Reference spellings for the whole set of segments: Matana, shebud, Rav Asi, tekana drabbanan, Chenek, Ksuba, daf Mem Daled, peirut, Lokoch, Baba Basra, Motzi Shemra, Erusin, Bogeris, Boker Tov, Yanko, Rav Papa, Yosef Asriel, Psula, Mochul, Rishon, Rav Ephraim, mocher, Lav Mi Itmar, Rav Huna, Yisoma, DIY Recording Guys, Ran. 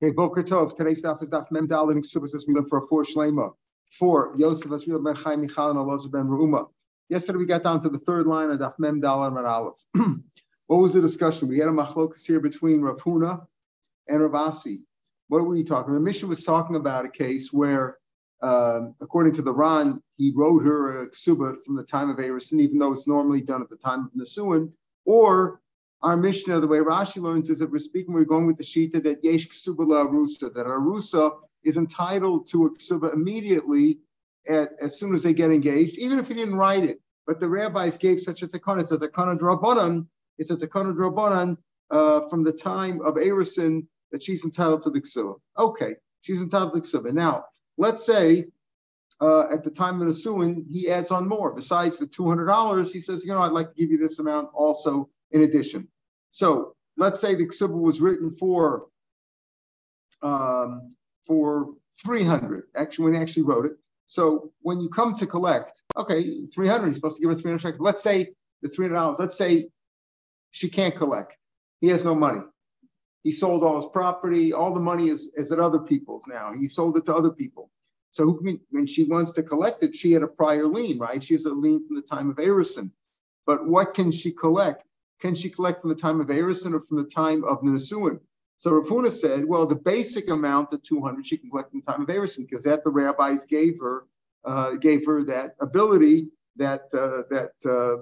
Hey, Boker Tov. Today's daf is daf Mem Daled and Ksuba says we learn for a four Shlema. Four, Yosef, Asriel, Ben Chaim, Michal, and Elazar Ben Reuma. Yesterday we got down to the third line of daf Mem Daled and Red Aleph. What was the discussion? We had a machlokas here between Rav Huna and Rav Asi. What were we talking about? The Mishnah was talking about a case where, according to the Ran, he wrote her a Ksuba from the time of Erusin, even though it's normally done at the time of Nesuin, or our Mishnah, the way Rashi learns, is that we're going with the shita that yesh ksuba la rusa, that a rusa is entitled to a ksuba immediately as soon as they get engaged, even if he didn't write it. But the rabbis gave such a tekana. It's a tekana drabbanan. It's a tekana drabbanan from the time of Erusin that she's entitled to the ksuba. Okay, she's entitled to the ksuba. Now, let's say at the time of Nesuin, he adds on more. Besides the $200, he says, you know, I'd like to give you this amount also in addition. So let's say the ksuba was written for 300. Actually, when he actually wrote it. So when you come to collect, okay, 300. You're supposed to give her 300. Let's say the $300. Let's say she can't collect. He has no money. He sold all his property. All the money is at other people's now. He sold it to other people. So when she wants to collect it, she had a prior lien, right? She has a lien from the time of Erusin. But what can she collect? Can she collect from the time of Erusin or from the time of Nesuin? So Rav Huna said, well, the basic amount, the 200, she can collect from the time of Erusin, because that the rabbis gave her that ability, that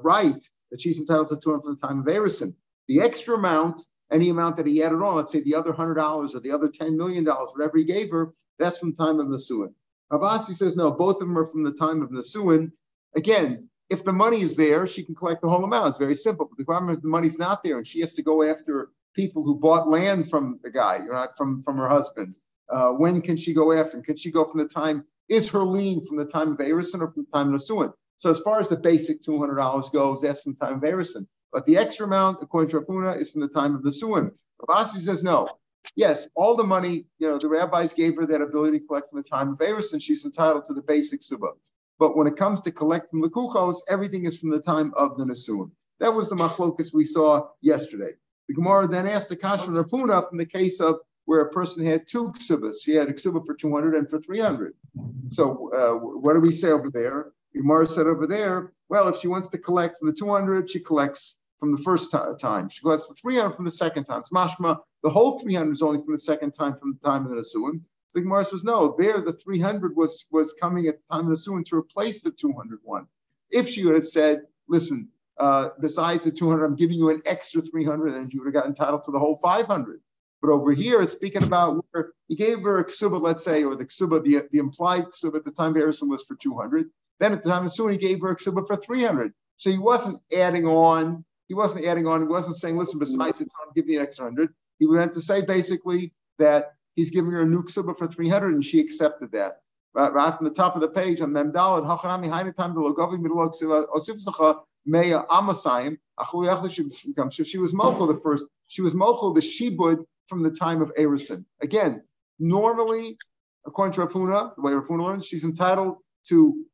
right, that she's entitled to 200 from the time of Erusin. The extra amount, any amount that he added on, let's say the other $100 or the other $10 million, whatever he gave her, that's from the time of Nesuin. Rav Asi says, no, both of them are from the time of Nesuin. Again, if the money is there, she can collect the whole amount. It's very simple. But the problem is the money's not there, and she has to go after people who bought land from the guy, from her husband. When can she go after him? Can she go from the time? Is her lien from the time of Erusin or from the time of Nesuin? So as far as the basic $200 goes, that's from the time of Erusin. But the extra amount, according to Rav Huna, is from the time of Nesuin. Rav Asi says no. Yes, all the money, the rabbis gave her that ability to collect from the time of Erusin. She's entitled to the basic ksuba. But when it comes to collect from the kuchos, everything is from the time of the Nesuin. That was the machlokas we saw yesterday. The Gemara then asked the kasha and Rav Huna from the case of where a person had two ksubas. She had a ksuba for 200 and for 300. So what do we say over there? The Gemara said over there, well, if she wants to collect from the 200, she collects from the first time. She collects the 300 from the second time. It's mashma, the whole 300 is only from the second time, from the time of the Nesuin. The Gemara says, no, there the 300 was coming at the time of Nesuin to replace the 201. If she would have said, listen, besides the 200, I'm giving you an extra 300, and you would have gotten entitled to the whole 500. But over here, it's speaking about where he gave her a ksuba, let's say, or the ksuba, the implied ksuba at the time of Erusin was for 200. Then at the time of Nesuin, he gave her a ksuba for 300. So he wasn't adding on. He wasn't saying, listen, besides the 200, give me an extra 100. He went to say basically that he's giving her a new ksuba for 300, and she accepted that. Right from the top of the page on Mem Daled, Hachanami Hainatam Delogavi Midlog Siva Osifzacha Mea Amasayim Achuliyachla Shibshikam. So she was Mochul the first. She was Mochul the shebud from the time of Erusin. Again, normally, according to Rav Huna, the way Rav Huna learns, she's entitled to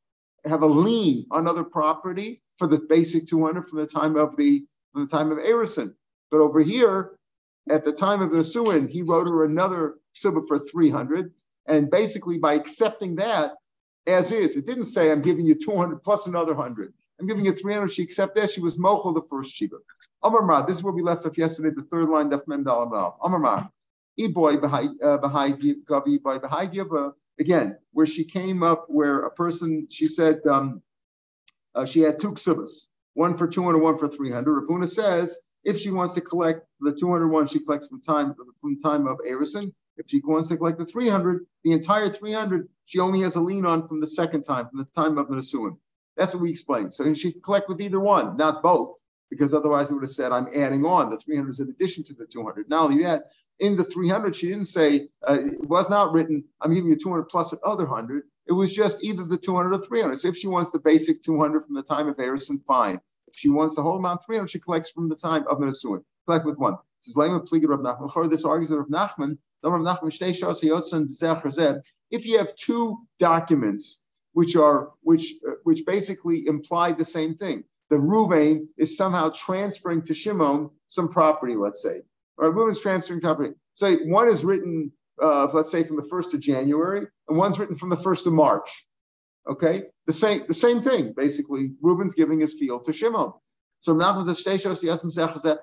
have a lien on other property for the basic 200 from the time of Erusin. But over here, at the time of Nesuin, he wrote her another ksuba for 300. And basically, by accepting that as is, it didn't say, I'm giving you 200 plus another 100. I'm giving you 300. She accepted that. She was Mochel, the first Shiva. Amar Ma, this is where we left off yesterday, the third line, Daf Mem Daled Aleph. Amar Ma, Iboy Bahai Giva. Again, where she came up, where a person, she said, she had two ksubas, one for 200, one for 300. Rav Huna says, if she wants to collect the 201, she collects from time of Erusin. If she wants to collect the 300, the entire 300, she only has a lien on from the second time, from the time of Nesuin. That's what we explained. So she can collect with either one, not both, because otherwise it would have said, I'm adding on. The 300 is in addition to the 200. Not only that, in the 300, she didn't say, it was not written, I'm giving you 200 plus another 100. It was just either the 200 or 300. So if she wants the basic 200 from the time of Erusin, fine. If she wants the whole amount, 300, she collects from the time of Nesuin. Collect with one. This argues that Reb Nachman, if you have two documents which basically imply the same thing, the Reuven is somehow transferring to Shimon some property, let's say, or Reuven's transferring property. So one is written let's say, from the 1st of January, and one's written from the 1st of March. Okay, the same thing basically. Reuben's giving his field to Shimon. So the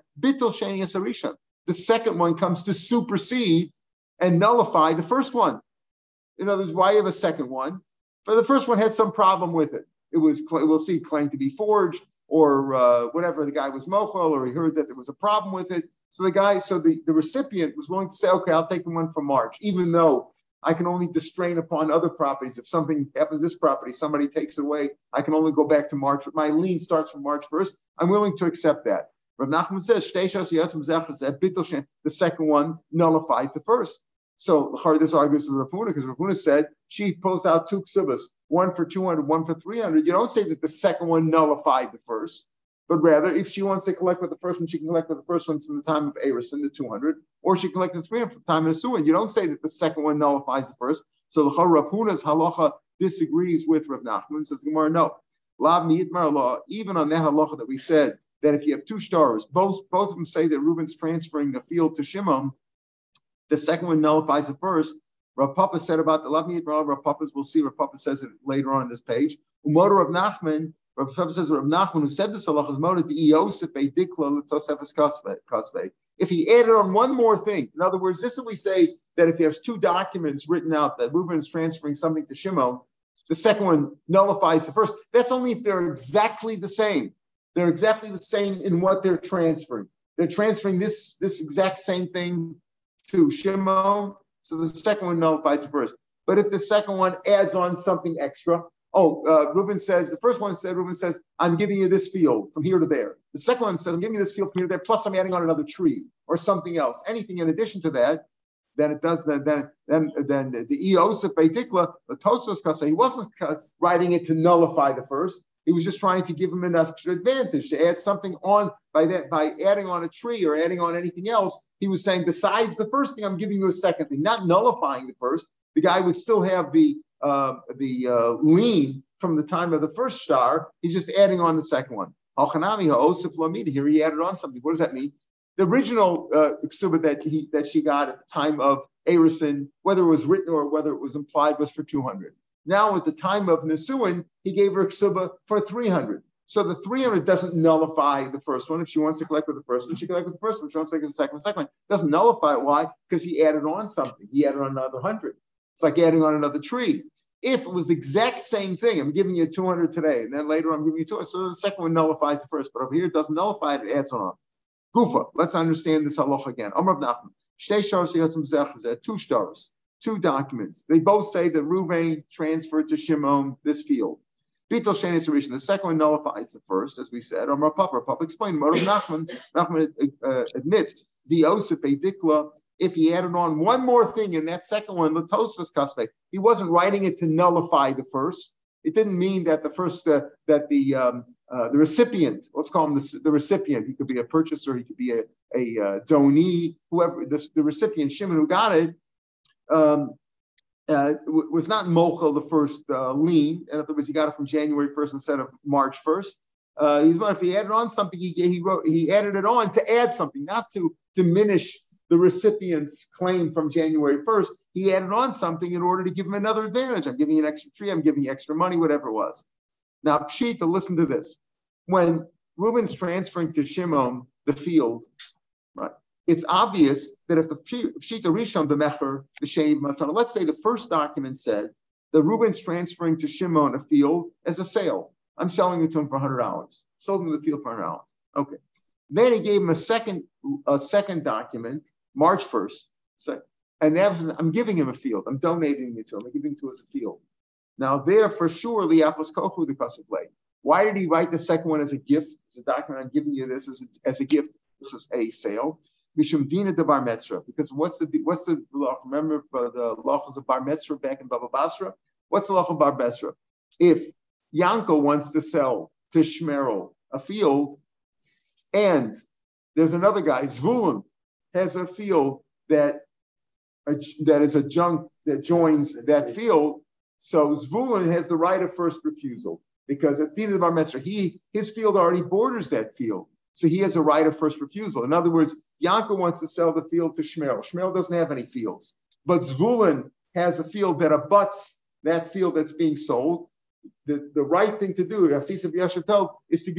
second one comes to supersede and nullify the first one. In other words, why have a second one? But the first one had some problem with it. It was, we'll see, claimed to be forged or whatever. The guy was Mochul, or he heard that there was a problem with it. So the recipient was willing to say, okay, I'll take the one from March, even though I can only distrain upon other properties. If something happens to this property, somebody takes it away, I can only go back to March. My lien starts from March 1st. I'm willing to accept that. Rav Nachman says, the second one nullifies the first. So this argues with Rav Huna, because Rav Huna said she pulls out two ksubas, one for 200, one for 300. You don't say that the second one nullified the first, but rather if she wants to collect with the first one, she can collect with the first one from the time of Erusin, the 200, or she can collect the 300 from the time of Nesuin. You don't say that the second one nullifies the first. So Rav Huna's halacha disagrees with Rav Nachman. Says Gemara, no, Lav Mi Itmar law. Even on that halacha that we said that if you have two shtaros, both of them say that Reuben's transferring the field to Shimon, the second one nullifies the first. Rav Papa said about the Lav Mi Itmar. Rav Papa's, we'll see. Rav Papa says it later on in this page. Umoda Rav Nachman. Rav Papa says Rav Nachman, who said this halacha, is moda de Yosef a dikla l'tosefes kasvei. If he added on one more thing, in other words, this is we say that if there's two documents written out that Reuben is transferring something to Shimon, the second one nullifies the first. That's only if they're exactly the same. They're exactly the same in what they're transferring. They're transferring this exact same thing to Shimon, so the second one nullifies the first. But if the second one adds on something extra, Reuben says, the first one said, Reuben says, I'm giving you this field from here to there. The second one says, I'm giving you this field from here to there, plus I'm adding on another tree or something else. Anything in addition to that, then it does, then the Eosef Beitikla, the Tosos Kasa, he wasn't writing it to nullify the first. He was just trying to give him enough advantage to add something on by adding on a tree or adding on anything else. He was saying, besides the first thing, I'm giving you a second thing, not nullifying the first. The guy would still have the lien from the time of the first star. He's just adding on the second one. Here he added on something. What does that mean? The original Ksuba that she got at the time of Erusin, whether it was written or whether it was implied, was for 200. Now at the time of Nesuin, he gave her Ksuba for 300. So the 300 doesn't nullify the first one. If she wants to collect with the first one, she collects with the first one. If she wants to collect with the second one. Doesn't nullify it. Why? Because he added on something. He added on another 100. It's like adding on another tree. If it was the exact same thing, I'm giving you 200 today, and then later I'm giving you 200. So the second one nullifies the first, but over here it doesn't nullify it, it adds on. Gufa, let's understand this halacha again. Amr Nachman, two shtaros, two documents. They both say that Reuven transferred to Shimon this field. Bitul Shani Sarishan, the second one nullifies the first, as we said. Amr Papa, Papa explained, Rav Nachman admits, Diosef Eidikla. If he added on one more thing in that second one, Latosvas Kaspek, he wasn't writing it to nullify the first. It didn't mean that the first, the recipient, let's call him the recipient. He could be a purchaser, he could be a donee, whoever, the recipient, Shimon, who got it, was not Mochel, the first lien. In other words, he got it from January 1st instead of March 1st. If he added on something, he added it on to add something, not to diminish the recipient's claim from January 1st, he added on something in order to give him another advantage. I'm giving you an extra tree, I'm giving you extra money, whatever it was. Now, Pshiita, listen to this. When Reuben's transferring to Shimon the field, right, it's obvious that if the Pshiita Rishon b'mecher b'shem Matana, let's say the first document said that Reuben's transferring to Shimon a field as a sale. I'm selling it to him for $100. Sold him the field for $100. Okay. Then he gave him a second document, March 1st, so, and I'm giving him a field. I'm donating it to him. I'm giving it to us a field. Now there, for sure, the aposkohu the custom play. Why did he write the second one as a gift? As a document, I'm giving you this as a gift. This is a sale. Mishum dina de bar metzra. Because what's the law? Remember the lachos of bar metzra back in Baba Basra. What's the lach of bar metzra? If Yanko wants to sell to Shmerel a field, and there's another guy, Zevulun, has a field that is a junk that joins that field. So Zevulun has the right of first refusal because at the bar mitzvah, his field already borders that field. So he has a right of first refusal. In other words, Yanko wants to sell the field to Shmerel. Shmerel doesn't have any fields. but Zevulun has a field that abuts that field that's being sold, the right thing to do, Rav Asi is to give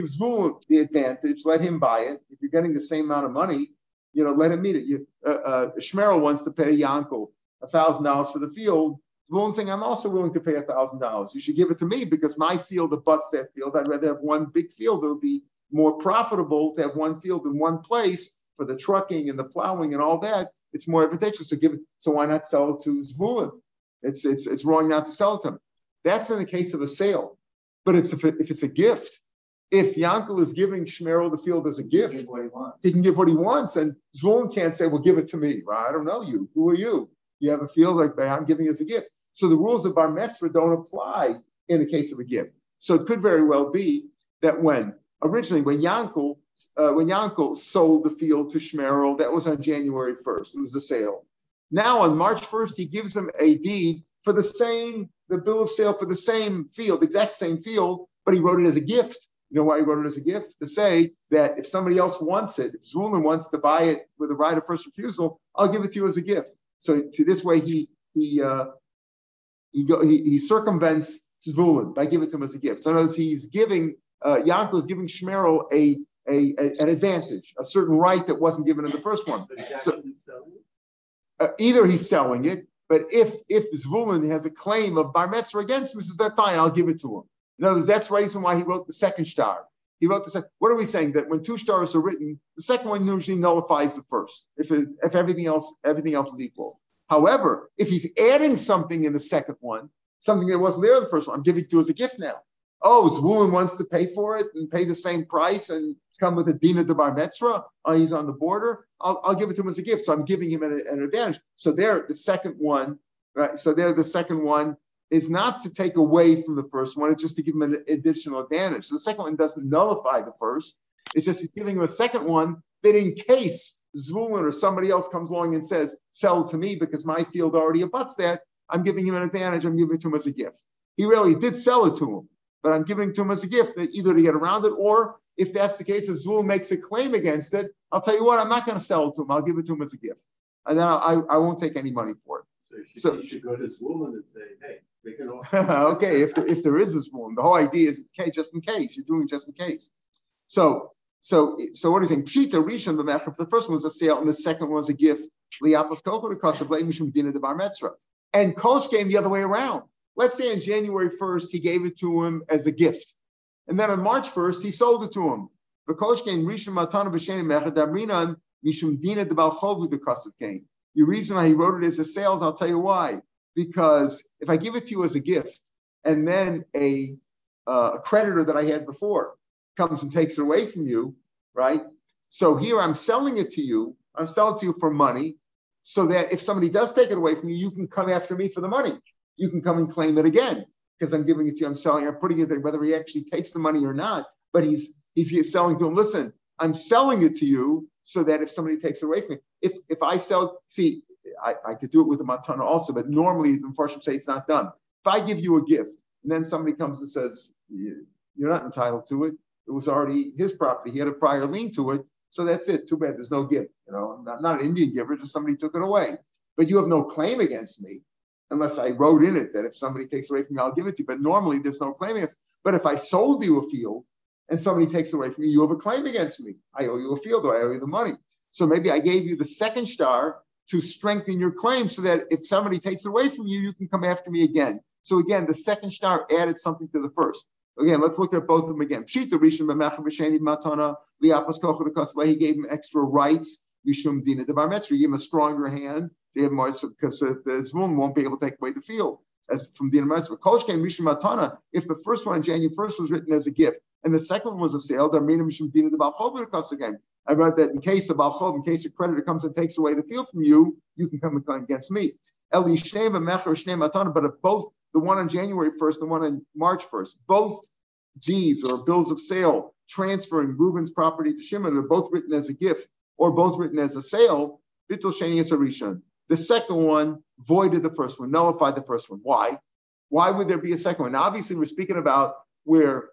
Zevulun the advantage, let him buy it. If you're getting the same amount of money, you know, let him meet it. Shmerel wants to pay Yanko $1,000 for the field. Zevulun's saying, I'm also willing to pay $1,000. You should give it to me because my field abuts that field. I'd rather have one big field. It would be more profitable to have one field in one place for the trucking and the plowing and all that. It's more advantageous to give it. So why not sell it to Zevulun? It's wrong not to sell it to him. That's in the case of a sale. But if it's a gift, if Yankel is giving Shmerel the field as a gift, he can give what he wants. And Zevulun can't say, well, give it to me. Well, I don't know you. Who are you? You have a field like that I'm giving as a gift. So the rules of Bar Mitzvah don't apply in the case of a gift. So it could very well be that when Yankel sold the field to Shmerel, that was on January 1st. It was a sale. Now on March 1st, he gives him a deed for the bill of sale for the same field, exact same field, but he wrote it as a gift. You know why he wrote it as a gift? To say that if somebody else wants it, if Zevulun wants to buy it with a right of first refusal, I'll give it to you as a gift. So to this way, he circumvents Zevulun by giving it to him as a gift. So in other words, he's giving Yankel is giving Shmerel an advantage, a certain right that wasn't given in the first one. So, either he's selling it, but if Zevulun has a claim of Bar Mitzvah against him, he says, that's fine, I'll give it to him. In other words, that's the reason why he wrote the second shtar. He wrote the second. What are we saying? That when two shtars are written, the second one usually nullifies the first, if everything else is equal. However, if he's adding something in the second one, something that wasn't there in the first one, I'm giving it to you as a gift now. Oh, Zevulun wants to pay for it and pay the same price and come with a dina de bar mitzvah. He's on the border. I'll give it to him as a gift. So I'm giving him an advantage. So there, the second one, right? So there, the second one is not to take away from the first one. It's just to give him an additional advantage. So the second one doesn't nullify the first. It's just he's giving him a second one that in case Zevulun or somebody else comes along and says, sell to me because my field already abuts that, I'm giving him an advantage. I'm giving it to him as a gift. He really did sell it to him, but I'm giving it to him as a gift, that either to get around it, or if that's the case, if Zevulun makes a claim against it, I'll tell you what, I'm not going to sell it to him. I'll give it to him as a gift. And then I won't take any money for it. So you should go to Zevulun and say, hey, make it all. Okay, if there is a Zevulun. The whole idea is, okay, just in case. You're doing just in case. So what do you think? Pshiita, Rishon, the first one was a sale, and the second one was a gift. And Kosh came the other way around. Let's say on January 1st, he gave it to him as a gift. And then on March 1st, he sold it to him. The reason why he wrote it as a sales, I'll tell you why. Because if I give it to you as a gift, and then a creditor that I had before comes and takes it away from you, right? So here I'm selling it to you. I'm selling it to you for money so that if somebody does take it away from you, you can come after me for the money. You can come and claim it again because I'm giving it to you. I'm selling. I'm putting it there, whether he actually takes the money or not. But he's selling to him. Listen, I'm selling it to you so that if somebody takes it away from me, if I sell, see, I could do it with the Matana also, but normally the Mepharshim say it's not done. If I give you a gift and then somebody comes and says you're not entitled to it, it was already his property. He had a prior lien to it, so that's it. Too bad. There's no gift. You know, not an Indian giver, just somebody took it away. But you have no claim against me. Unless I wrote in it that if somebody takes away from you, I'll give it to you. But normally there's no claim against. But if I sold you a field and somebody takes away from you, you have a claim against me. I owe you a field, or I owe you the money. So maybe I gave you the second star to strengthen your claim so that if somebody takes it away from you, you can come after me again. So again, the second star added something to the first. Again, let's look at both of them again. Pshita Rishon b'mechad b'sheni b'matana li'apos kochad b'kasla. He gave him extra rights. Mishum dina debar mitzvah. He gave him a stronger hand. They have more, because the Zevulun won't be able to take away the field as from the mitzvah. Kosh came Mishum Matana. If the first one on January 1st was written as a gift and the second one was a sale, Darmina Mishum Dina the Balchov again. I read that in case a creditor comes and takes away the field from you, you can come and claim against me. Eli Shneim and Mecher Shneim Matana. But if both the one on January 1st, the one on March 1st, both deeds or bills of sale transferring Reuben's property to Shimon are both written as a gift or both written as a sale, Bitul Sheni is a Rishon. The second one voided the first one, nullified the first one. Why? Why would there be a second one? Now, obviously, we're speaking about where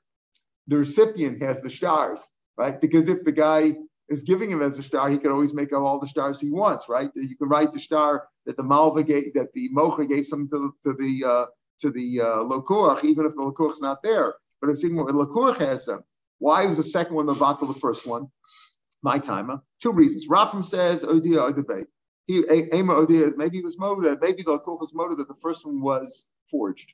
the recipient has the stars, right? Because if the guy is giving him as a shtar, he could always make up all the shtars he wants, right? You can write the shtar that the Malva gave, that the Mochul gave something to the Lokoch, even if the Lokoch's not there. But if Lokoch has them, why was the second one mevatel the first one? My timer. Two reasons. Rafam says Odia Odebe. Maybe it was Moda. Maybe the Lokoch was Moda that the first one was forged.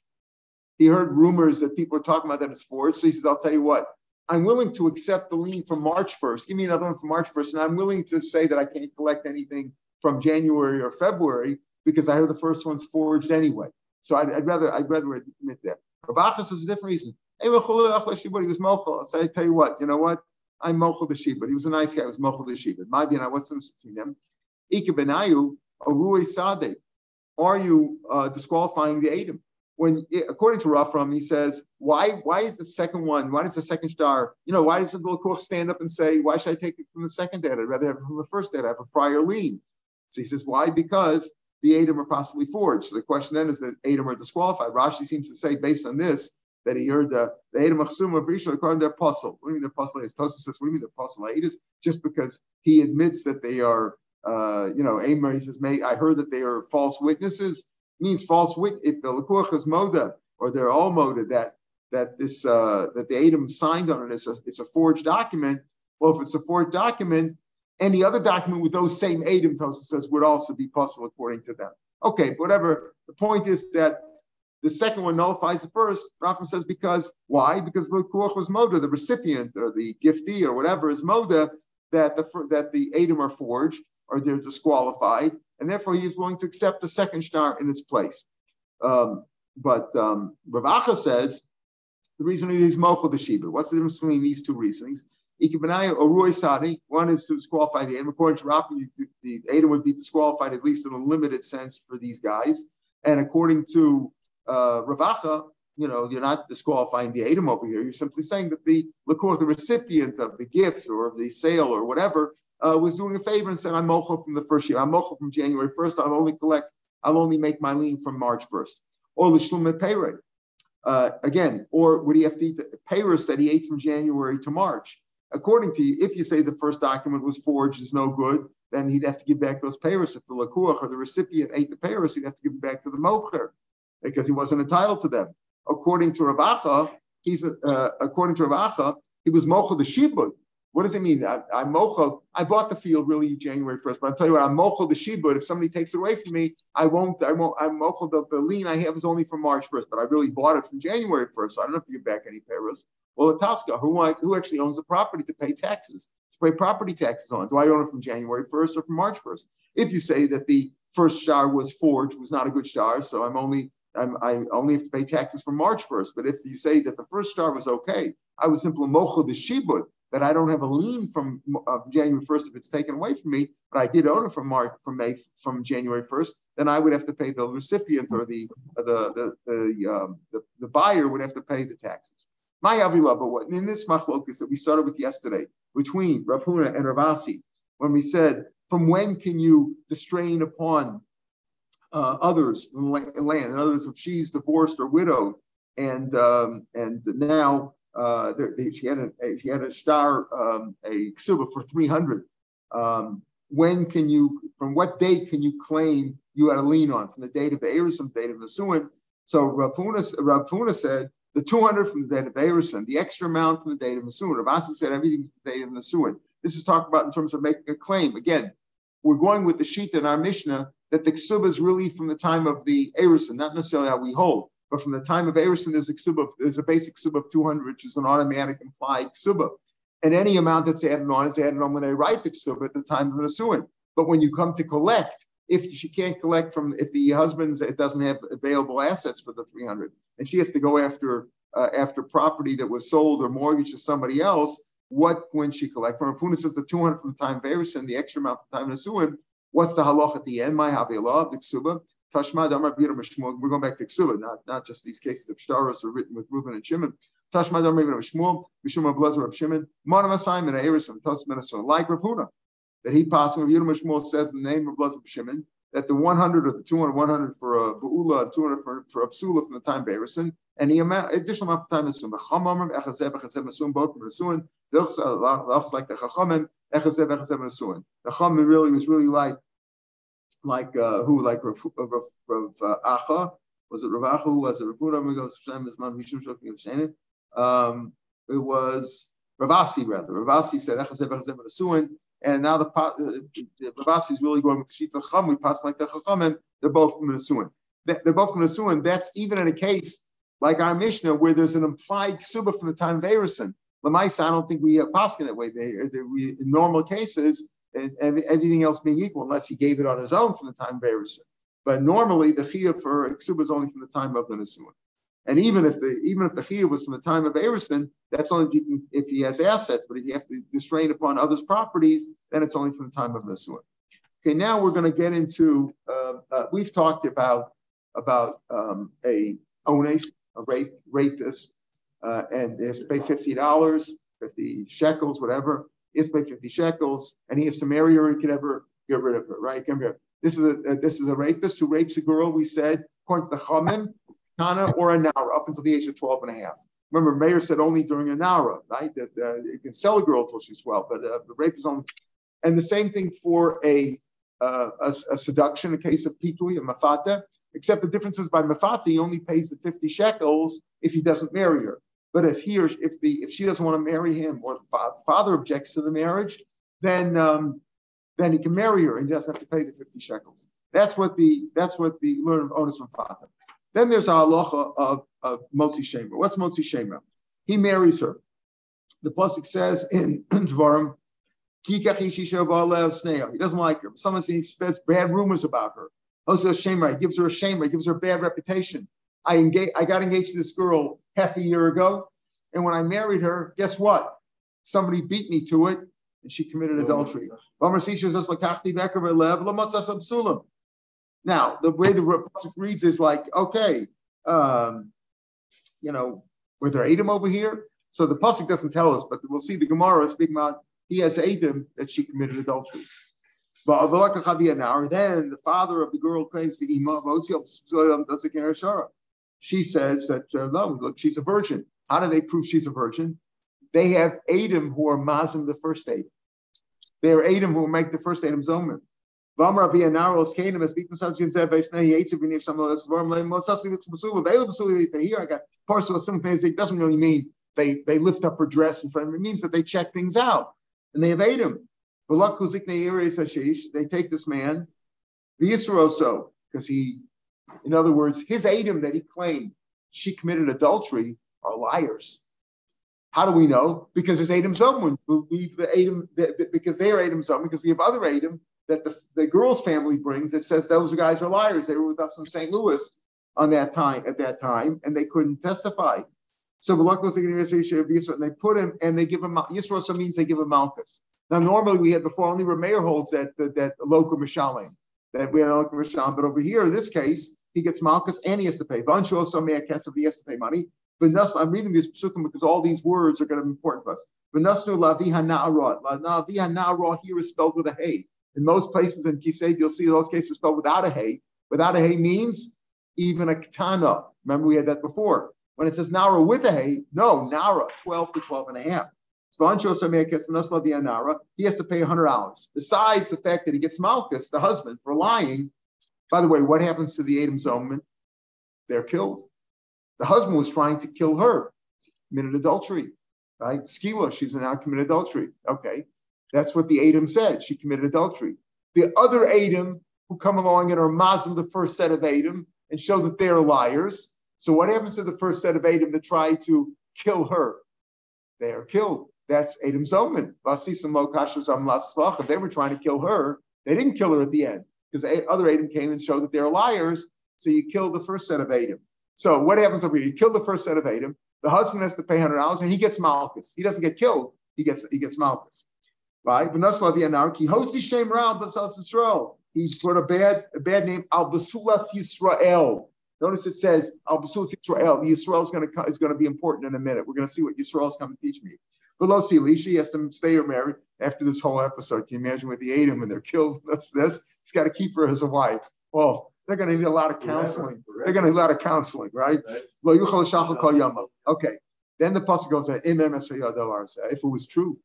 He heard rumors that people are talking about that it's forged. So he says, I'll tell you what, I'm willing to accept the lien from March 1st. Give me another one from March 1st. And I'm willing to say that I can't collect anything from January or February because I heard the first one's forged anyway. So I'd rather admit that. Ravacha says a different reason. He was Mochul. So I tell you what, you know what? I'm Mochul the Shebud. He was a nice guy. He was Mochul the Shebud. Mabi and I, what's the difference between them? Ike benayu, Arui Sadeh. Are you disqualifying the Adam? When, according to Rav Ephraim, he says, why is the second one, why does the second shtar, you know, why does the Lokoch stand up and say, why should I take it from the second dad? I'd rather have it from the first dad. I have a prior lien. So he says, why? Because the Adam are possibly forged. So the question then is that Adam are disqualified. Rashi seems to say, based on this, that he heard the Adam of Rishon according to their puzzle. What do you mean their puzzle is? Tosos says, what do you mean their puzzle is? Just because he admits that they are, Amor, he says, I heard that they are false witnesses. Means false witness. If the Lokoch is moda, or they're all moda, that the Adam signed on it, it's a forged document. Well, if it's a forged document, any other document with those same Adam, Tosos says, would also be puzzle according to them. Okay, whatever. The point is that the second one nullifies the first. Rafa says, because, why? Because Lokoch was moda, the recipient or the giftee or whatever is moda, that the Adam are forged, or they're disqualified, and therefore he is willing to accept the second shtar in its place. But Ravacha says the reason he's Mochul the Shebud. What's the difference between these two reasonings? One is to disqualify the Adam. According to Ravacha, the Adam would be disqualified, at least in a limited sense, for these guys. And according to Ravacha, you're not disqualifying the Adam over here. You're simply saying that the Lokoch, the recipient of the gift or of the sale or whatever, was doing a favor and said, I'm mochel from the first year. I'm mochel from January 1st. I'll only make my lien from March 1st. Or l'shlumei peirut. Again, or would he have to eat the peirut that he ate from January to March? According to you, if you say the first document was forged, is no good, then he'd have to give back those peirut. If the Lokoch or the recipient ate the peirut, he'd have to give them back to the mocher because he wasn't entitled to them. According to Ravacha, he was mochel the Shebud. What does it mean? I'm mochel. I bought the field really January 1st, but I'll tell you what, I'm mochel the Shebud. If somebody takes it away from me, I won't. I'm mochel. The lien I have is only from March 1st, but I really bought it from January 1st, so I don't have to give back any peirut. Well, the Tosca, who actually owns the property to pay taxes, to pay property taxes on? Do I own it from January 1st or from March 1st? If you say that the first shtar was forged, was not a good shtar, so I only have to pay taxes from March 1st. But if you say that the first shtar was okay, I was simply mochel the Shebud, that I don't have a lien from January 1st if it's taken away from me, but I did own it from January 1st, then I would have to pay the recipient, or the buyer would have to pay the taxes. My avilava, what in this machlokas that we started with yesterday between Rav Huna and Rav Asi, when we said from when can you distrain upon others in land, in other words, if she's divorced or widowed, and now. She had a shtar, a Ksuba for 300. From what date can you claim you had a lien on? From the date of the Erusin, date of Nesuin. So Rav Huna said the 200 from the date of Erusin, the extra amount from the date of Nesuin. Rav Asi said everything from the date of Nesuin. This is talked about in terms of making a claim. Again, we're going with the shita in our Mishnah that the Ksuba is really from the time of the Erusin, not necessarily how we hold. But from the time of Erusin, there's a basic ksuba of 200, which is an automatic implied ksuba. And any amount that's added on is added on when they write the ksuba at the time of the nesuin. But when you come to collect, if she can't collect from, if the husband's, it doesn't have available assets for the 300, and she has to go after property that was sold or mortgaged to somebody else, when she collect? When Rav Huna says the 200 from the time of Erusin, the extra amount from the time of nesuin, what's the halach at the end? My havilah of the ksuba. We're going back to Ksuba, not just these cases of shtaros are written with Reuven and Shimon. Tashma Damar Bira Mishmuel, Mishum Ablezer of Shimon, Monamasim and Erusin, Tosos Minnesota, like Rav Huna, that he possibly, Yudam Mishmuel says in the name of Ablezer of Shimon, that the 100 or the 200, 100 for a Ba'ula, 200 for a Psula from the time of Erusin, and the additional amount of time is Sum, Chamamam, Echazeb, Echazeb, Masum, both from Nesuin, looks like the Chachamim, Echaseb Nesuin. The Chachamim really was really like Ravacha. Was it Ravacha? Was it Rav Huna? It was Rav Asi rather. Rav Asi said Echaseb Nesuin, and now the Rav Asi is really going with the Pshiita Chacham. We pass like the Chachamim. They're both from Nesuin. They're both from Nesuin. That's even in a case like our Mishnah, where there's an implied Ksuba from the time of Erusin. Lamaisa, I don't think we paskin that way there. In normal cases, everything else being equal, unless he gave it on his own from the time of Erusin. But normally, the chiyuv for Ksuba is only from the time of the Nesuin. And even if the chiyuv was from the time of Erusin, that's only if he has assets. But if you have to distrain upon others' properties, then it's only from the time of Nesuin. Okay, now we're going to get into. We've talked about a ones, a rapist. And he has to pay $50, 50 shekels, whatever. He has to pay 50 shekels, and he has to marry her and can never get rid of her, right? This is a rapist who rapes a girl, we said, according to the Chachamim, Tana or a Nara, up until the age of 12 and a half. Remember, Meir said only during a Nara, right? That you can sell a girl until she's 12, but the rape is only... And the same thing for a seduction, a case of Pitui, a Mafata, except the difference is by Mafata, he only pays the 50 shekels if he doesn't marry her. But if she doesn't want to marry him, or the father objects to the marriage, then he can marry her and he doesn't have to pay the 50 shekels. That's what the learn of onus from father. Then there's a halacha of Motzi Shema. What's Motzi Shema? He marries her. The pasuk says in Dvarim, he doesn't like her. Someone says he spreads bad rumors about her. He gives her a bad reputation. I got engaged to this girl half a year ago, and when I married her, guess what? Somebody beat me to it, and she committed adultery. Now, the way the pasuk reads is like, okay, were there Edom over here? So the pasuk doesn't tell us, but we'll see the Gemara speaking about he has Edom that she committed adultery. But then the father of the girl claims the Ima. She says that, no, look, she's a virgin. How do they prove she's a virgin? They have Edom who are Mazim the first Edom. They are Edom who make the first Edom Zoman. I got parcel of some things. It doesn't really mean they lift up her dress in front of her. It means that they check things out. And they have Edom. They take this man, V'yisroso, because he, in other words, his Edom that he claimed she committed adultery are liars. How do we know? Because there's Edom Zoman. Because they are Edom Zoman, because we have other Edom that the girl's family brings that says those guys are liars. They were with us in St. Louis at that time, and they couldn't testify. So and they put him, and they give him, Yisroso means they give him Malchus. Now, normally we had before only Rav Meir holds that Lokoch Mishalim, that we had Lokoch Mishalim, but over here in this case he gets Malchus and he has to pay. Vanshu also may have he has to pay money. But I'm reading this psukim because all these words are going to be important for us. V'nasnu laviha na'arot. Laviha na'arot here is spelled with a hey. In most places in Kisei you'll see those cases spelled without a hey. Without a hey means even a katana. Remember we had that before. When it says nara with a hey, no nara 12 to 12 and a half. He has to pay $100. Besides the fact that he gets Malchus, the husband, for lying. By the way, what happens to the Edom Zoman? They're killed. The husband was trying to kill her. She committed adultery, right? Skila, she's now committed adultery. Okay, that's what the Edom said. She committed adultery. The other Edom who come along and are Muslim, the first set of Edom, and show that they are liars. So what happens to the first set of Edom to try to kill her? They are killed. That's Edom Zoman. They were trying to kill her. They didn't kill her at the end because other Edom came and showed that they're liars. So you kill the first set of Edom. So what happens over here? You kill the first set of Edom. The husband has to pay $100 and he gets Malchus. He doesn't get killed. He gets Malchus. Right? He put a bad name. Al Basulas Yisrael. Notice it says Al Basulas Yisrael. Yisrael is going to be important in a minute. We're going to see what Yisrael is coming to teach me. Below Sili, she has to stay or marry after this whole episode. Can you imagine with the Edom when they're killed? He's got to keep her as a wife. Well, they're going to need a lot of counseling. Right? Okay. Then the pasuk goes, if it was true,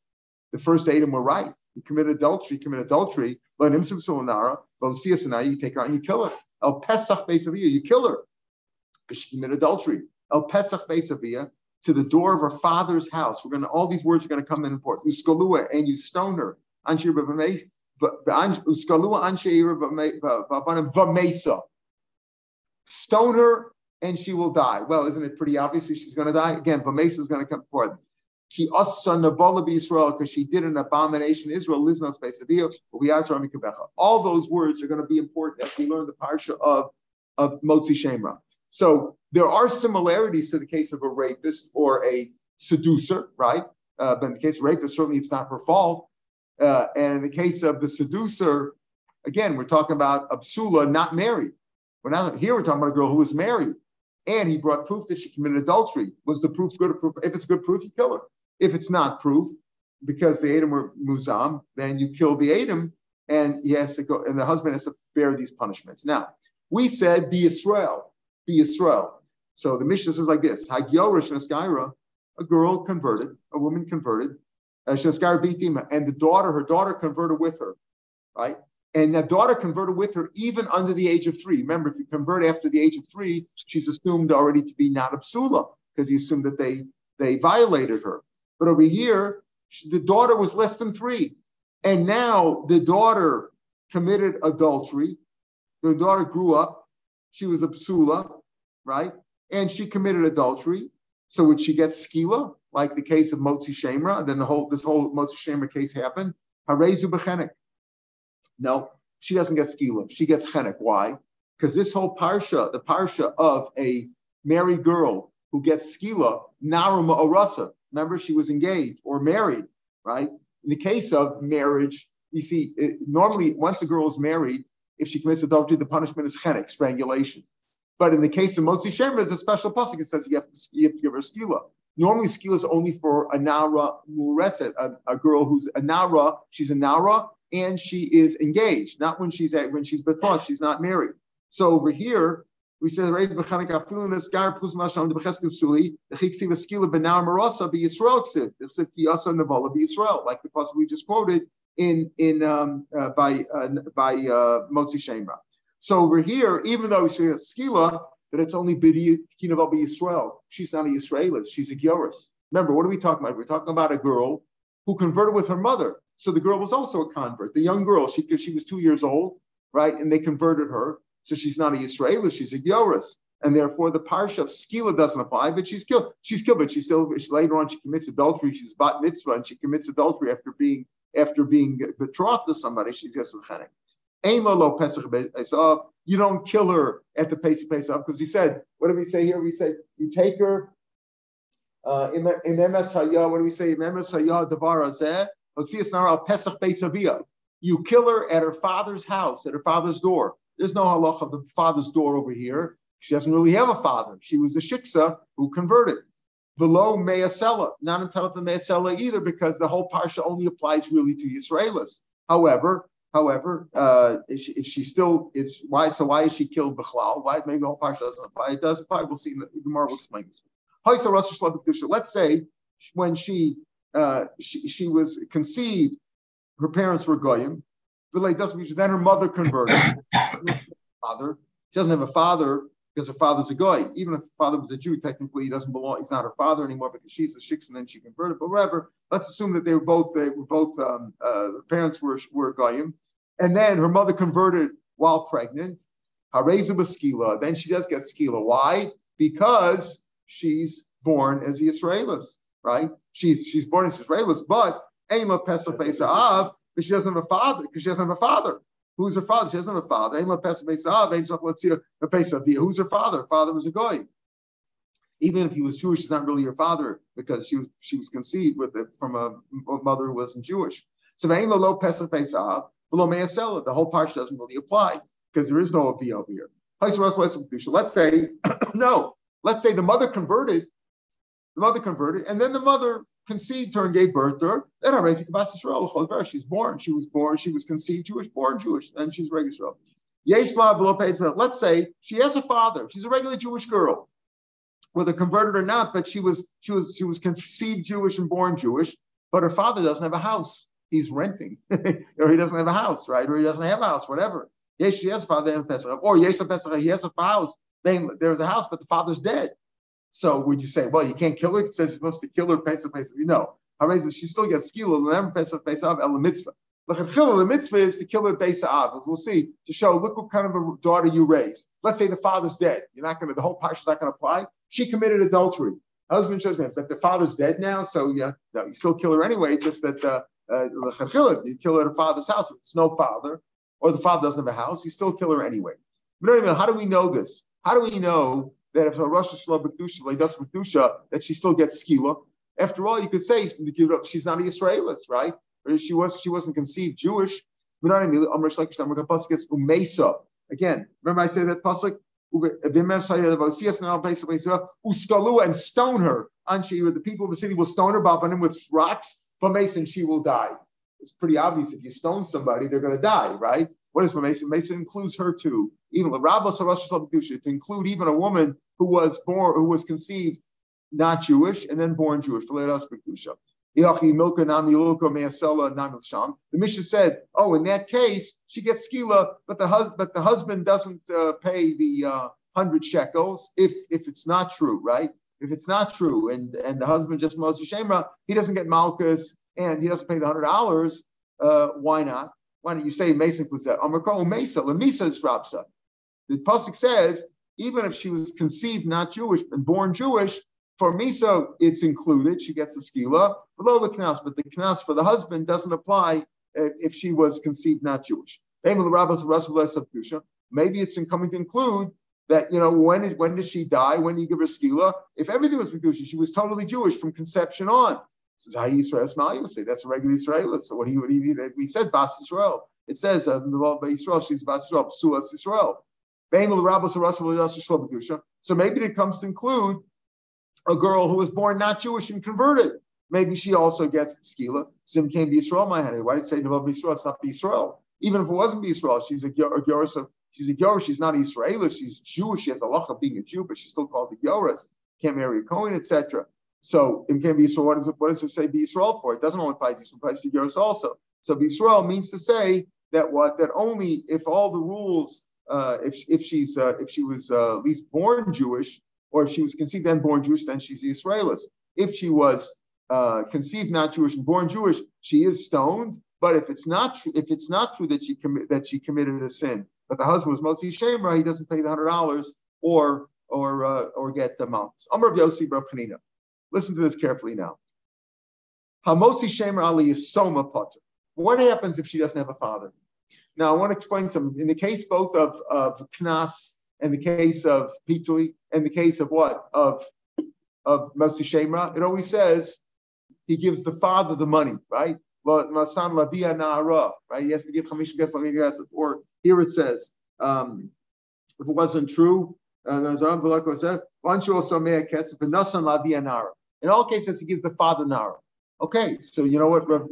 the first Adam were right. He committed adultery, but you take her out and you kill her. El Pesach Beisavia, you kill her. Because she committed adultery. El Pesach Beisavia, to the door of her father's house. We're going to, all these words are going to come in important. Uskalua, and you stone her. Stone her and she will die. Well, isn't it pretty obviously she's going to die? Again, Vamesa is going to come forward. Ki asa navala b'Yisrael, because she did an abomination. Israel liznos beisavio, u'viatra mikabecha. All those words are going to be important as we learn the parsha of Motzi Shemra. So there are similarities to the case of a rapist or a seducer, right? But in the case of rapist, certainly it's not her fault. And in the case of the seducer, again, we're talking about Absula, not married. We're talking about a girl who was married, and he brought proof that she committed adultery. Was the proof good? If it's good proof, you kill her. If it's not proof, because the Adam were Muzam, then you kill the Adam, and he has to go, and the husband has to bear these punishments. Now, we said, be Yisrael. So the Mishnah says like this: Hagiora Shnaskaira, a girl converted, a woman converted, Shnaskaira Bitima, and her daughter converted with her, right? And that daughter converted with her even under the age of 3. Remember, if you convert after the age of 3, she's assumed already to be not absula, because you assume that they violated her. But over here, the daughter was less than 3. And now the daughter committed adultery. The daughter grew up. She was absula, right? And she committed adultery. So would she get skila, like the case of Motzi Shemra? Then this whole Motzi Shemra case happened. Harezu b'chenek. No, she doesn't get skila. She gets chenek. Why? Because this whole parsha, the parsha of a married girl who gets skila, naruma orasa. Remember, she was engaged or married, right? In the case of marriage, you see, normally once a girl is married, if she commits adultery, the punishment is chenek, strangulation. But in the case of Motzi Shemra, there's a special pasuk that says you have to give her skila. Normally, skila is only for a nara mureset, a girl who's a nara. She's a nara. And she is engaged, not when she's betrothed. She's not married. So over here, we said like the passage we just quoted by Motzi Shemra. So over here, even though we say that skila, that it's only b'di kinavol b'Yisrael. She's not a Yisraelis. She's a gioris. Remember, what are we talking about? We're talking about a girl who converted with her mother. So the girl was also a convert. The young girl, she was 2 years old, right? And they converted her. So she's not a Yisraeli, she's a Gioris. And therefore the parsha of skila doesn't apply, but she's killed. She's killed, but later on she commits adultery. She's bat mitzvah, and she commits adultery after being betrothed to somebody. She's Yisraeli. You don't kill her at the Pesach Pesach, because he said, what did we say here? We said, you take her. What do we say? You kill her at her father's house, at her father's door. There's no halach of the father's door over here. She doesn't really have a father. She was a shiksa who converted. Velo measela, not entitled to measela either, because the whole parsha only applies really to Yisraelis. However, if she still is, why is she killed b'chlal? Why maybe the whole parsha doesn't apply? It does apply. We'll see in the Gemara will explain this. Let's say when she was conceived, her parents were goyim. Then her mother converted. She doesn't have a father because her father's a goy. Even if her father was a Jew, technically he doesn't belong. He's not her father anymore because she's the shiksa and then she converted. But whatever. Let's assume that they were both. Her parents were goyim, and then her mother converted while pregnant. Harezu b'skila. Then she does get skila. Why? Because she's born as the Israelis, right? She's born as Israelis, but Ema Pesach Beisav, but she doesn't have a father because she doesn't have a father. Who's her father? She doesn't have a father. Ema Pesach Beisav, who's her father? Her father was a goy. Even if he was Jewish, he's not really her father because she was conceived with it from a mother who wasn't Jewish. So Ema Lo Pesach Beisav, Lo Me'asela. The whole parsha doesn't really apply because there is no avi over here. Let's say no. Let's say the mother converted. The mother converted, and then the mother conceived her and gave birth to her. Then she's born. She was conceived Jewish, born Jewish, and she's regular Israel. Let's say she has a father. She's a regular Jewish girl. whether converted or not, but she was conceived Jewish and born Jewish, but her father doesn't have a house. He's renting, or he doesn't have a house, right? Or he doesn't have a house, whatever. Yes, she has a father in Pesach, or yes, a Pesach, he has a house. There's a house, but the father's dead. So would you say, well, you can't kill her? It says you're supposed to kill her Pesach. No, she still gets skila, the Pesach el mitzvah. The mitzvah is to kill her Pesach. We'll see to show. Look what kind of a daughter you raised. Let's say the father's dead. You're not going to. The whole parsha is not going to apply. She committed adultery. Husband chose him, but the father's dead now, so yeah, no, you still kill her anyway. Just that you kill her at her father's house. If it's no father, or the father doesn't have a house, you still kill her anyway. How do we know this? How do we know that if a Rosh Hashanah B'Kedusha, that she still gets skila? After all, you could say she's not a Yisraelis, right? Or she wasn't conceived Jewish. Again, remember I said that pasuk. And stone her. The people of the city will stone her with rocks. Mason, she will die. It's pretty obvious if you stone somebody, they're going to die, right? What is Mason? Mason includes her too. Even the to include even a woman who was conceived not Jewish and then born Jewish. The Mishnah said, oh, in that case, she gets skila, but the husband doesn't pay the 100 shekels if it's not true, right? If it's not true, and the husband just Moses Shemra, he doesn't get malchus, and he doesn't pay the $100. Why not? Why don't you say Mesa includes that? Amakro Mesa, Lamisa is Rapsa. The pasuk says even if she was conceived not Jewish and born Jewish, for Misa it's included. She gets the skila below the knas, but the knas for the husband doesn't apply if she was conceived not Jewish. Maybe it's coming to include that, you know, when does she die? When do you give her skila? If everything was Kedusha, she was totally Jewish from conception on. This is how Yisrael Smali would say. That's a regular Israelite. So what he would even that we said Bas Yisrael. It says in the law by Yisrael, she's Bas Yisrael, Psuas Yisrael. So maybe it comes to include a girl who was born not Jewish and converted. Maybe she also gets skila. Sim came to Yisrael, my honey. Why did it say Neval Yisrael? It's not Yisrael. Even if it wasn't Yisrael, she's a Yoris of. She's a Yorah, she's not Israelis, she's Jewish, she has a halacha of being a Jew, but she's still called the Yoras, can't marry a Kohen, etc. So it can be Yisrael. What does it say be Yisrael for? It doesn't only apply to Yisrael, it applies to Yoras also. So Yisrael means to say that what? That only if all the rules, if she was at least born Jewish, or if she was conceived and born Jewish, then she's Israelis. If she was conceived not Jewish and born Jewish, she is stoned. But if it's not true that she committed a sin, but the husband was mostly shemra, he doesn't pay the $100 or get the malchus. Amar of Yosi Bar Chanina. Listen to this carefully now. Hamotzi shemra ali is soma potter. What happens if she doesn't have a father? Now I want to explain some. In the case both of knas and the case of pitui and the case of what of motzi shemra, it always says he gives the father the money, right? Masan lavia naara, right? He has to give chamisha ges. Or here it says, if it wasn't true, in all cases, he gives the father naara. Okay, so you know what Rav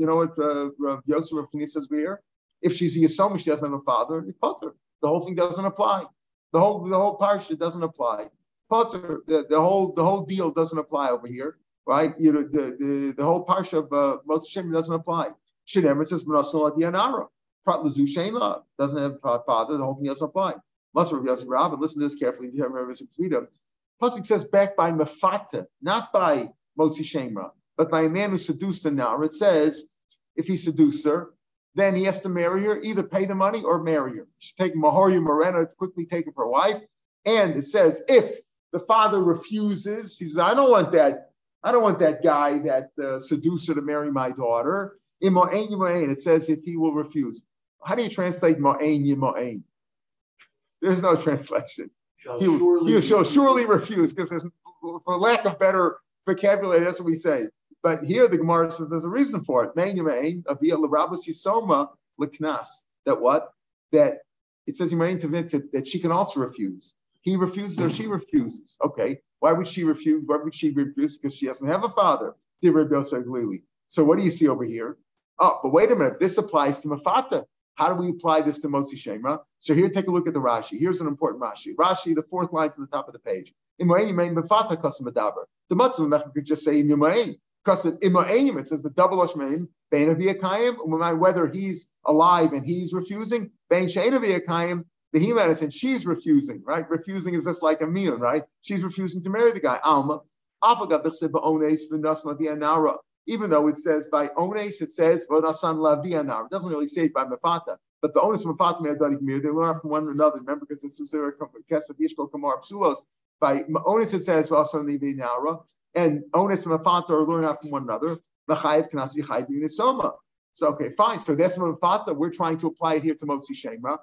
Yosef Rav Kani says we hear? If she's a yisoma, she doesn't have a father, you potter. The whole thing doesn't apply. The whole parsha doesn't apply. Potter, the whole deal doesn't apply over here, right? You know, the whole parsha of Motzi Shemra doesn't apply. Shneimar says Manasseh Ladia Naara. Prat Lazu Shemla doesn't have a father. The whole thing doesn't apply. Must Rav Yosi Rav, and listen to this carefully. If you remember this Pshiita, pasuk says back by Mefata, not by Motzi Shemra, but by a man who seduced the Naara. It says if he seduced her, then he has to marry her, either pay the money or marry her. She take Mahoryu Morena, quickly take her for a wife. And it says if the father refuses, he says I don't want that guy, that seducer, to marry my daughter. In Mo'ain Yimo'ain, it says if he will refuse. How do you translate Mo'ain Yimo'ain? There's no translation. He shall surely refuse, because for lack of better vocabulary, that's what we say. But here the Gemara says there's a reason for it. Mo'ain Yimo'ain, avia l'rabus yisoma l'knas. That what? That it says Yimo'ain to that she can also refuse. He refuses or she refuses. Okay. Why would she refuse? Why would she refuse? Because she doesn't have a father. So what do you see over here? Oh, but wait a minute. This applies to Mefata. How do we apply this to Motzi Shemra? So here, take a look at the Rashi. Here's an important Rashi. Rashi, the fourth line from the top of the page. The Matzah could just say Imaim. Because it says the double Ashmeim, Bain Aviyakayim, whether he's alive and he's refusing, Bain Shein Aviyakayim, the Himanis, and she's refusing, right? Refusing is just like a meal, right? She's refusing to marry the guy. Alma, Afagav, the Sibba Ones, Vindas Lavianara. Even though it says by Ones, it says Vodasan Lavianara. It doesn't really say it by Mefata, but the Ones Mefata Me'adadik Mir, they learn from one another, remember, because it's Zera Kesav Yishko Kamar Psulos. By Ones, it says Vodasan Lavianara. And Ones and Mefata are learning out from one another. So, okay, fine. So that's Mefata. We're trying to apply it here to Motzi Shemra.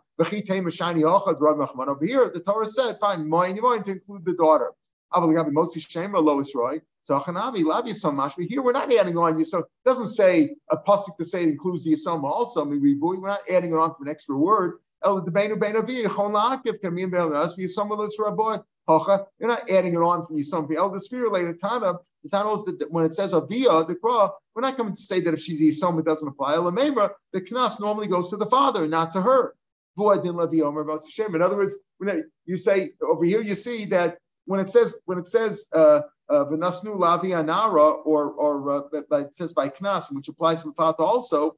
Over here, the Torah said, fine, moin to include the daughter. Motzi Shemra, Lois Roy. So Hanami, Lav Yisam Mashvi. Here, we're not adding on Yisam. It doesn't say a pasuk to say it includes the Yisam also. We're not adding it on from an extra word. You're not adding it on from Yisam. El the sphere later Tana, the Tana is that when it says Abiyah, the Krah, we're not coming to say that if she's Yisam, it doesn't apply. El Memra, the Knas normally goes to the father, not to her. In other words, when you say over here, you see that when it says Venasnu Lavi Anara, or it says by Knas, which applies to Fatah also,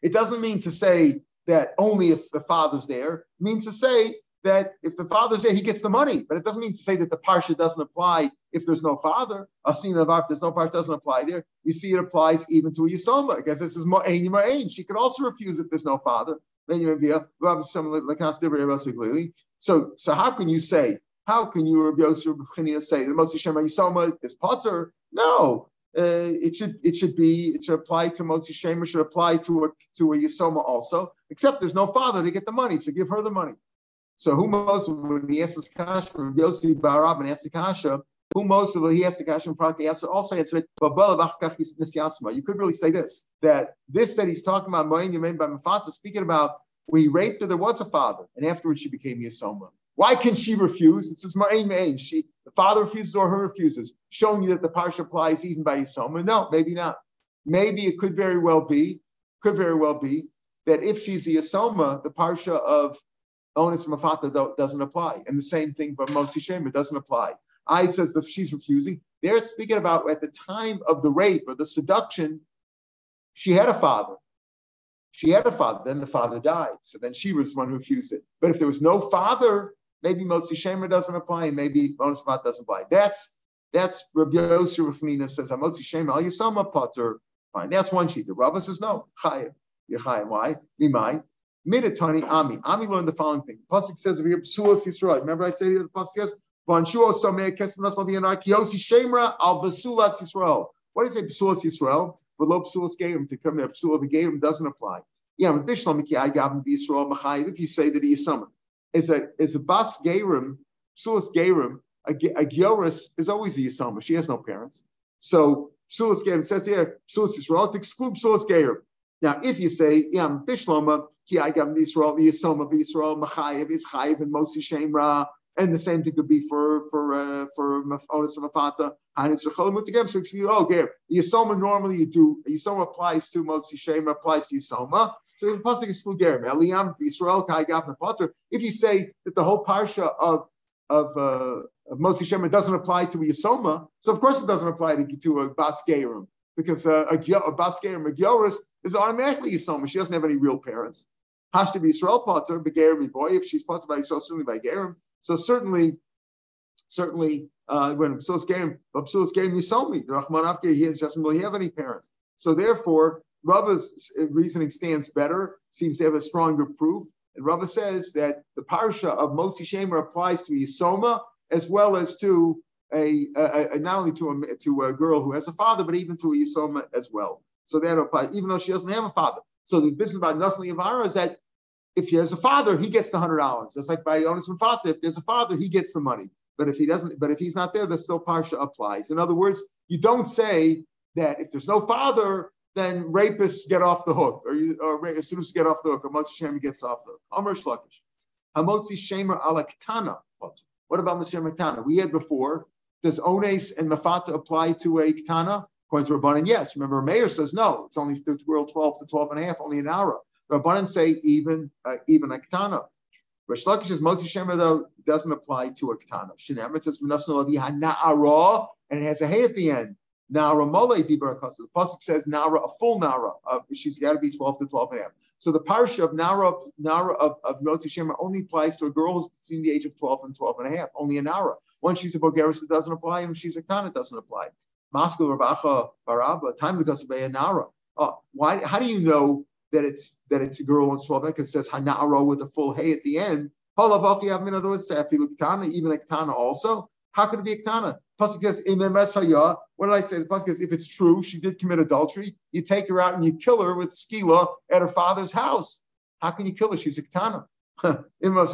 it doesn't mean to say that only if the father's there. Means to say that if the father's there, he gets the money. But it doesn't mean to say that the parsha doesn't apply if there's no father. If there's no parsha, doesn't apply there. You see, it applies even to a yisoma, because this is ma'ain ma'ain. She could also refuse if there's no father. So how can you say? How can you, Rabbi Yosef, say the Motzi Shemra yisoma is potter? No. It should apply to Motzi Shemra, should apply to a Yisoma also, except there's no father to get the money, so give her the money. So who Moshe, when he asked this kasha from Yosef Barab and asked the kasha, who Moshe, when he asked the kasha from Prakti Yasser, also answered, you could really say this, that he's talking about Mo'en Yemen by Mefata, speaking about when he raped her, there was a father, and afterwards she became Yisoma. Why can she refuse? It says Ma'ain Ma'ain. The father refuses or her refuses, showing you that the parsha applies even by Yisoma. No, maybe not. Maybe it could very well be that if she's a Yisoma, the parsha of Onis Mefata doesn't apply. And the same thing for Motzi Shemra doesn't apply. I says that she's refusing. They're speaking about at the time of the rape or the seduction, she had a father. Then the father died. So then she was the one who refused it. But if there was no father, maybe Motzi Shemra doesn't apply, and maybe Onis Mefata doesn't apply. That's Rabbi Yosef Rechmina says, Motzi Shemra, al Yisoma Pater. Fine, that's one sheet. The Rava says, no, Chayev. Yechayim, why? Mimai. Midatani Ami. Ami learned the following thing. Pasuk says, Psuos Yisrael. Remember I said here, the Pasuk says, Vanshuo Someh Kesmanas Lavianar Kiosi Shemra al Basulas Yisrael. What does it say, Psuos Yisrael? But lo Psulas Geirim, to come there, Psulas Geirim doesn't apply. Yeah, Mishlam Mikiyai Gavim B'Yisrael Machayev, if you say that he is summoned. As a bas geirim, psulas geirim, a gioris is always a yisoma. She has no parents. So psulas geirim says here, psulas Yisrael, to exclude psulas geirim. Now, if you say, yam bishloma, ki agam Yisrael, the yisoma b'Yisrael, machayev is chayev and Motzi Shemra, and the same thing could be for Onis Mefata, and it's a chalamut again. So exclude geirim. Yisoma normally you do. Yisoma applies to Motzi Shemra, applies to yisoma. So the pasuk excludes Gerim. If you say that the whole parsha of Motzi Shemra doesn't apply to Yisoma, so of course it doesn't apply to a Bas Gerim, because a Bas Gerim, a Gioris, is automatically Yisoma. She doesn't have any real parents. Has to be Yisrael Potter, Begerim boy. If she's Potter by Yisrael, certainly by Gerim. So certainly, when Absulas Gerim Yisomi, the Rachman Afke, he doesn't really have any parents. So therefore, Rabba's reasoning stands better, seems to have a stronger proof. And Rabba says that the parsha of Motzi Shemra applies to Yisoma as well as to a not only to a girl who has a father, but even to a Yisoma as well. So that applies, even though she doesn't have a father. So the business about Nasli Yavara is that if he has a father, he gets the $100. That's like by Onis Mefata. If there's a father, he gets the money. But if he's not there, the still parsha applies. In other words, you don't say that if there's no father, then rapists get off the hook, or rapists get off the hook, or Motzi Shemra gets off the hook. Amr Shlokish. Hamotzi Shemra ala Ketana. What about Motzi Shemra Ketana? We had before. Does Ones and Mefata apply to a Ketana? According to Rabbanan, yes. Remember, Meir says no. It's only the world 12 to 12 and a half, only an hour. Rabbanan say even a Ketana. Rish Lakish's Motzi Shemer, though, doesn't apply to a Ketana. Shinamrit says, and it has a hay at the end. Nara Molei Dibra Kosta. The Pasuk says Nara, a full Nara. She's got to be 12 to 12 and a half. So the parsha of Nara of Motzi Shemer only applies to a girl who's between the age of 12 and 12 and a half. Only a Nara. Once she's a Bogeris, it doesn't apply. And she's a Ketana, it doesn't apply. Maskil Ravacha Baraba, time because of a Nara. Why? How do you know that it's a girl on 12? Because it says Hanaro with a full hay at the end. In other words, even a Ketana also. How could it be a Ketana? Pasuk says, what did I say? The pasuk says, if it's true, she did commit adultery, you take her out and you kill her with skila at her father's house. How can you kill her? She's a Ketana. You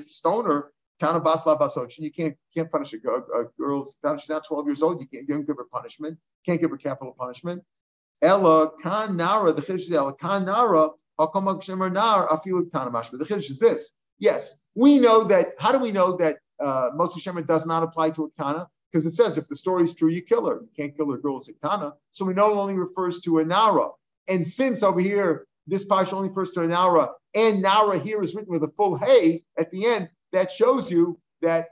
stone her. You can't punish a girl. She's not 12 years old. You can't give her punishment. Can't give her capital punishment. Ella kan nara. The chiddush is ella kan nara. The chiddush is this. Yes, we know that. How do we know that Motzi Shemer does not apply to a Ketana? Because it says if the story is true, you kill her. You can't kill her, girl, a Ketana. So we know it only refers to a nara. And since over here this parsha only refers to a nara, and nara here is written with a full hay at the end, that shows you that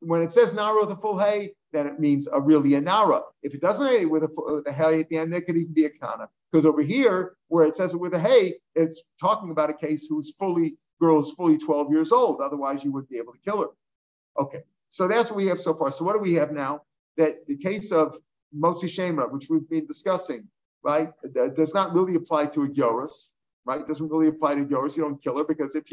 when it says nara with a full hay, then it means a nara. If it doesn't say with a hay at the end, that could even be a Ketana. Because over here, where it says it with a hay, it's talking about a case who's fully 12 years old. Otherwise, you wouldn't be able to kill her. Okay, so that's what we have so far. So what do we have now? That the case of Motzi Shemer, which we've been discussing, right, does not really apply to a Gyorus, right? It doesn't really apply to Gyorus. You don't kill her because if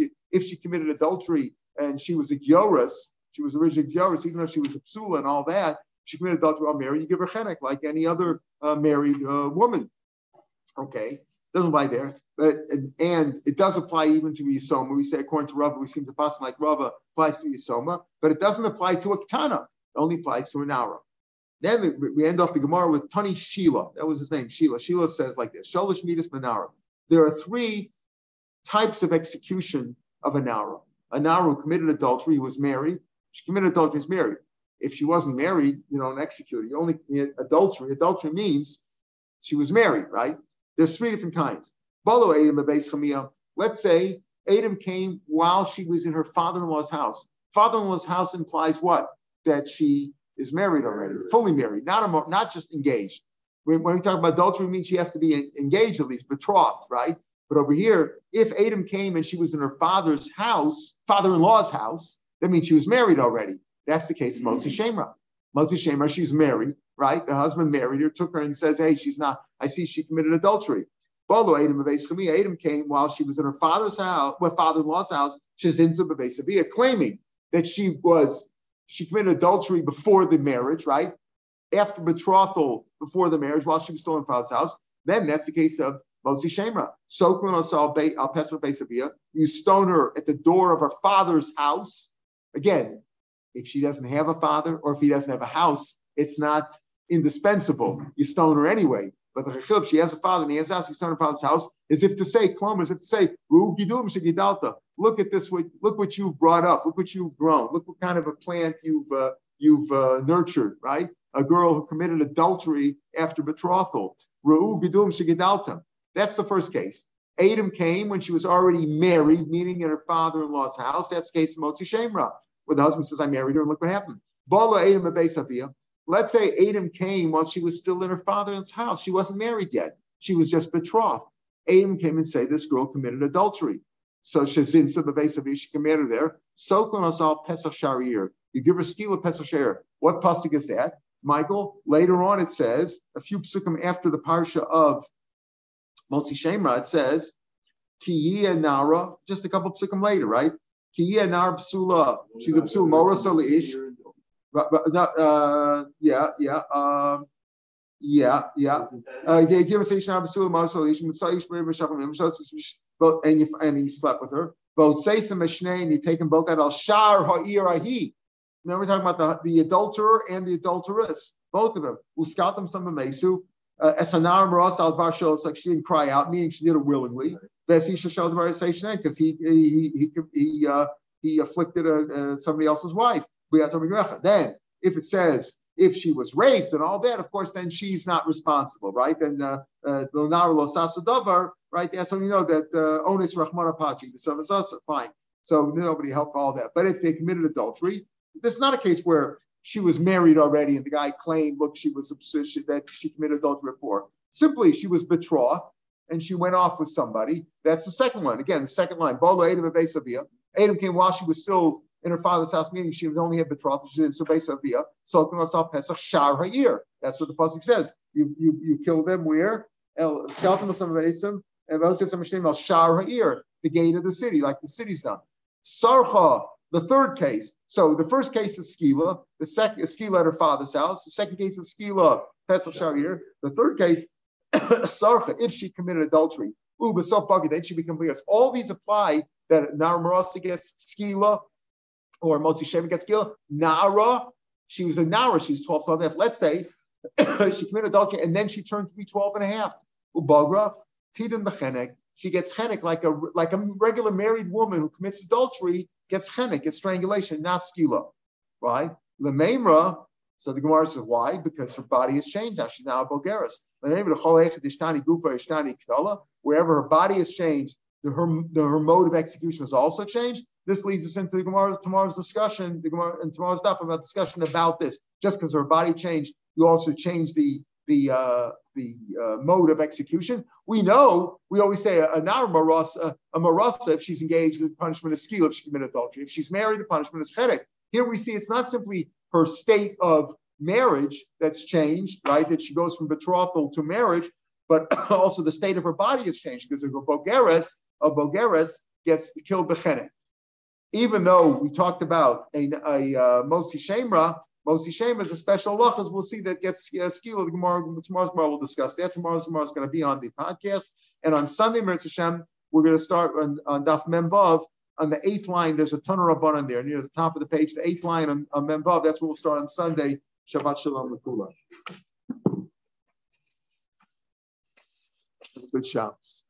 she committed adultery and she was a Gyorus, she was originally Gyorus, even though she was a Psula and all that, she committed adultery on Mary, you give her chenek like any other married woman. Okay, doesn't apply there. But, and it does apply even to Yisoma. We say, according to Rava, we seem to pass like Rava applies to Yisoma, but it doesn't apply to a Ketana. It only applies to an Nara. Then we end off the Gemara with Tani Sheila. That was his name, Sheila. Sheila says like this, Shalish Midas Manara. There are three types of execution of a Nara. A Nara who committed adultery was married. She committed adultery is married. If she wasn't married, you don't execute her. You only commit adultery. Adultery means she was married, right? There's three different kinds. Let's say Adam came while she was in her father-in-law's house. Father-in-law's house implies what? That she is married already, fully married, not just engaged. When we talk about adultery, it means she has to be engaged at least, betrothed, right? But over here, if Adam came and she was in her father's house, father-in-law's house, that means she was married already. That's the case of Motzi Shemer. Motzi Shemer, she's married, right? The husband married her, took her and says, hey, she's not, I see she committed adultery. Adam came while she was in her father's house, well, father-in-law's house, claiming that she committed adultery before the marriage, right? After betrothal, before the marriage, while she was still in her father's house, then that's the case of Motzi Shemer. You stone her at the door of her father's house. Again, if she doesn't have a father or if he doesn't have a house, it's not indispensable. You stone her anyway. But the chachil, she has a father and he has a house, he's turned upon his house, as if to say, look at this, look what you've brought up, look what you've grown, look what kind of a plant you've nurtured, right? A girl who committed adultery after betrothal. That's the first case. Adam came when she was already married, meaning in her father-in-law's house. That's the case of Motzi Shemer, where the husband says, I married her, and look what happened. Let's say Adam came while she was still in her father's house. She wasn't married yet. She was just betrothed. Adam came and said, this girl committed adultery. So Shazin Sabbavesavi, she committed there. Soklon Asal Pesach Sharir. You give her skila Pesach Sharir. What pasuk is that? Michael, later on it says, a few psukim after the parsha of Motzi Shemer, it says, Kiya Nara, just a couple of psukim later, right? Kiya Nara Psula. She's a Psula, Mora Salish. And he slept with her. And you take them both out. Now we're talking about the adulterer and the adulteress, both of them. It's like she didn't cry out, meaning she did it willingly. Because he afflicted somebody else's wife. Then, if it says If she was raped and all that, of course, then she's not responsible, right? And right? Yeah, so you know that onus rachmana pachi, the son is also fine. So nobody helped all that. But if they committed adultery, this is not a case where she was married already and the guy claimed, look, she was that she committed adultery before. Simply, she was betrothed and she went off with somebody. That's the second one. Again, the second line, Bolo Adam of Esavia. Adam came while she was still in her father's house, meaning she was only a betrothed. She did so based on via Sultan Asaf Pesach Shar Ha'ir. That's what the pasuk says. You kill them where? El Skaltam Asam Vesim and Vosam Mishnim El Shar Ha'ir, the gate of the city, like the city's done. Sarcha, the third case. So the first case is Skila, the second Skila at her father's house. The second case is Skila Pesach Shar Ha'ir. The third case, Sarcha, if she committed adultery. Uba Sof Buggy, then she become bias. All these apply that Nar Marasi gets Skila. Or Motzi Sheva gets killed. Nara, she was a Nara, she was 12 and a half. Let's say she committed adultery and then she turned to be 12 and a half. Ubagra, Tidan Mechenek, she gets Chenek like a regular married woman who commits adultery, gets Chenek, gets strangulation, not Skila. Right? Lememra, so the Gemara says, why? Because her body has changed now. She's now a Bogeris. Lememra, Chol Echad Ishtani Gufa Ishtani Kdala, wherever her body has changed, her mode of execution has also changed. This leads us into tomorrow's discussion, tomorrow's daf about discussion about this. Just because her body changed, you also change the mode of execution. We know, we always say a nar marasa, a marasa, if she's engaged, the punishment is skil, if she committed adultery. If she's married, the punishment is chedek. Here we see it's not simply her state of marriage that's changed, right? That she goes from betrothal to marriage, but also the state of her body has changed because a bogeres gets killed b'chenek. Even though we talked about a Motzi Shemra is a special halachas, we'll see that gets skila. Tomorrow's Gemara will discuss that. Tomorrow's Gemara is going to be on the podcast. And on Sunday, Mirz Hashem, we're going to start on daf Mem Daled. On the 8th line, there's a Tanur Rabbanan there near the top of the page, the 8th line on Mem Daled. That's where we'll start on Sunday. Shabbat Shalom Lekula. Good shots.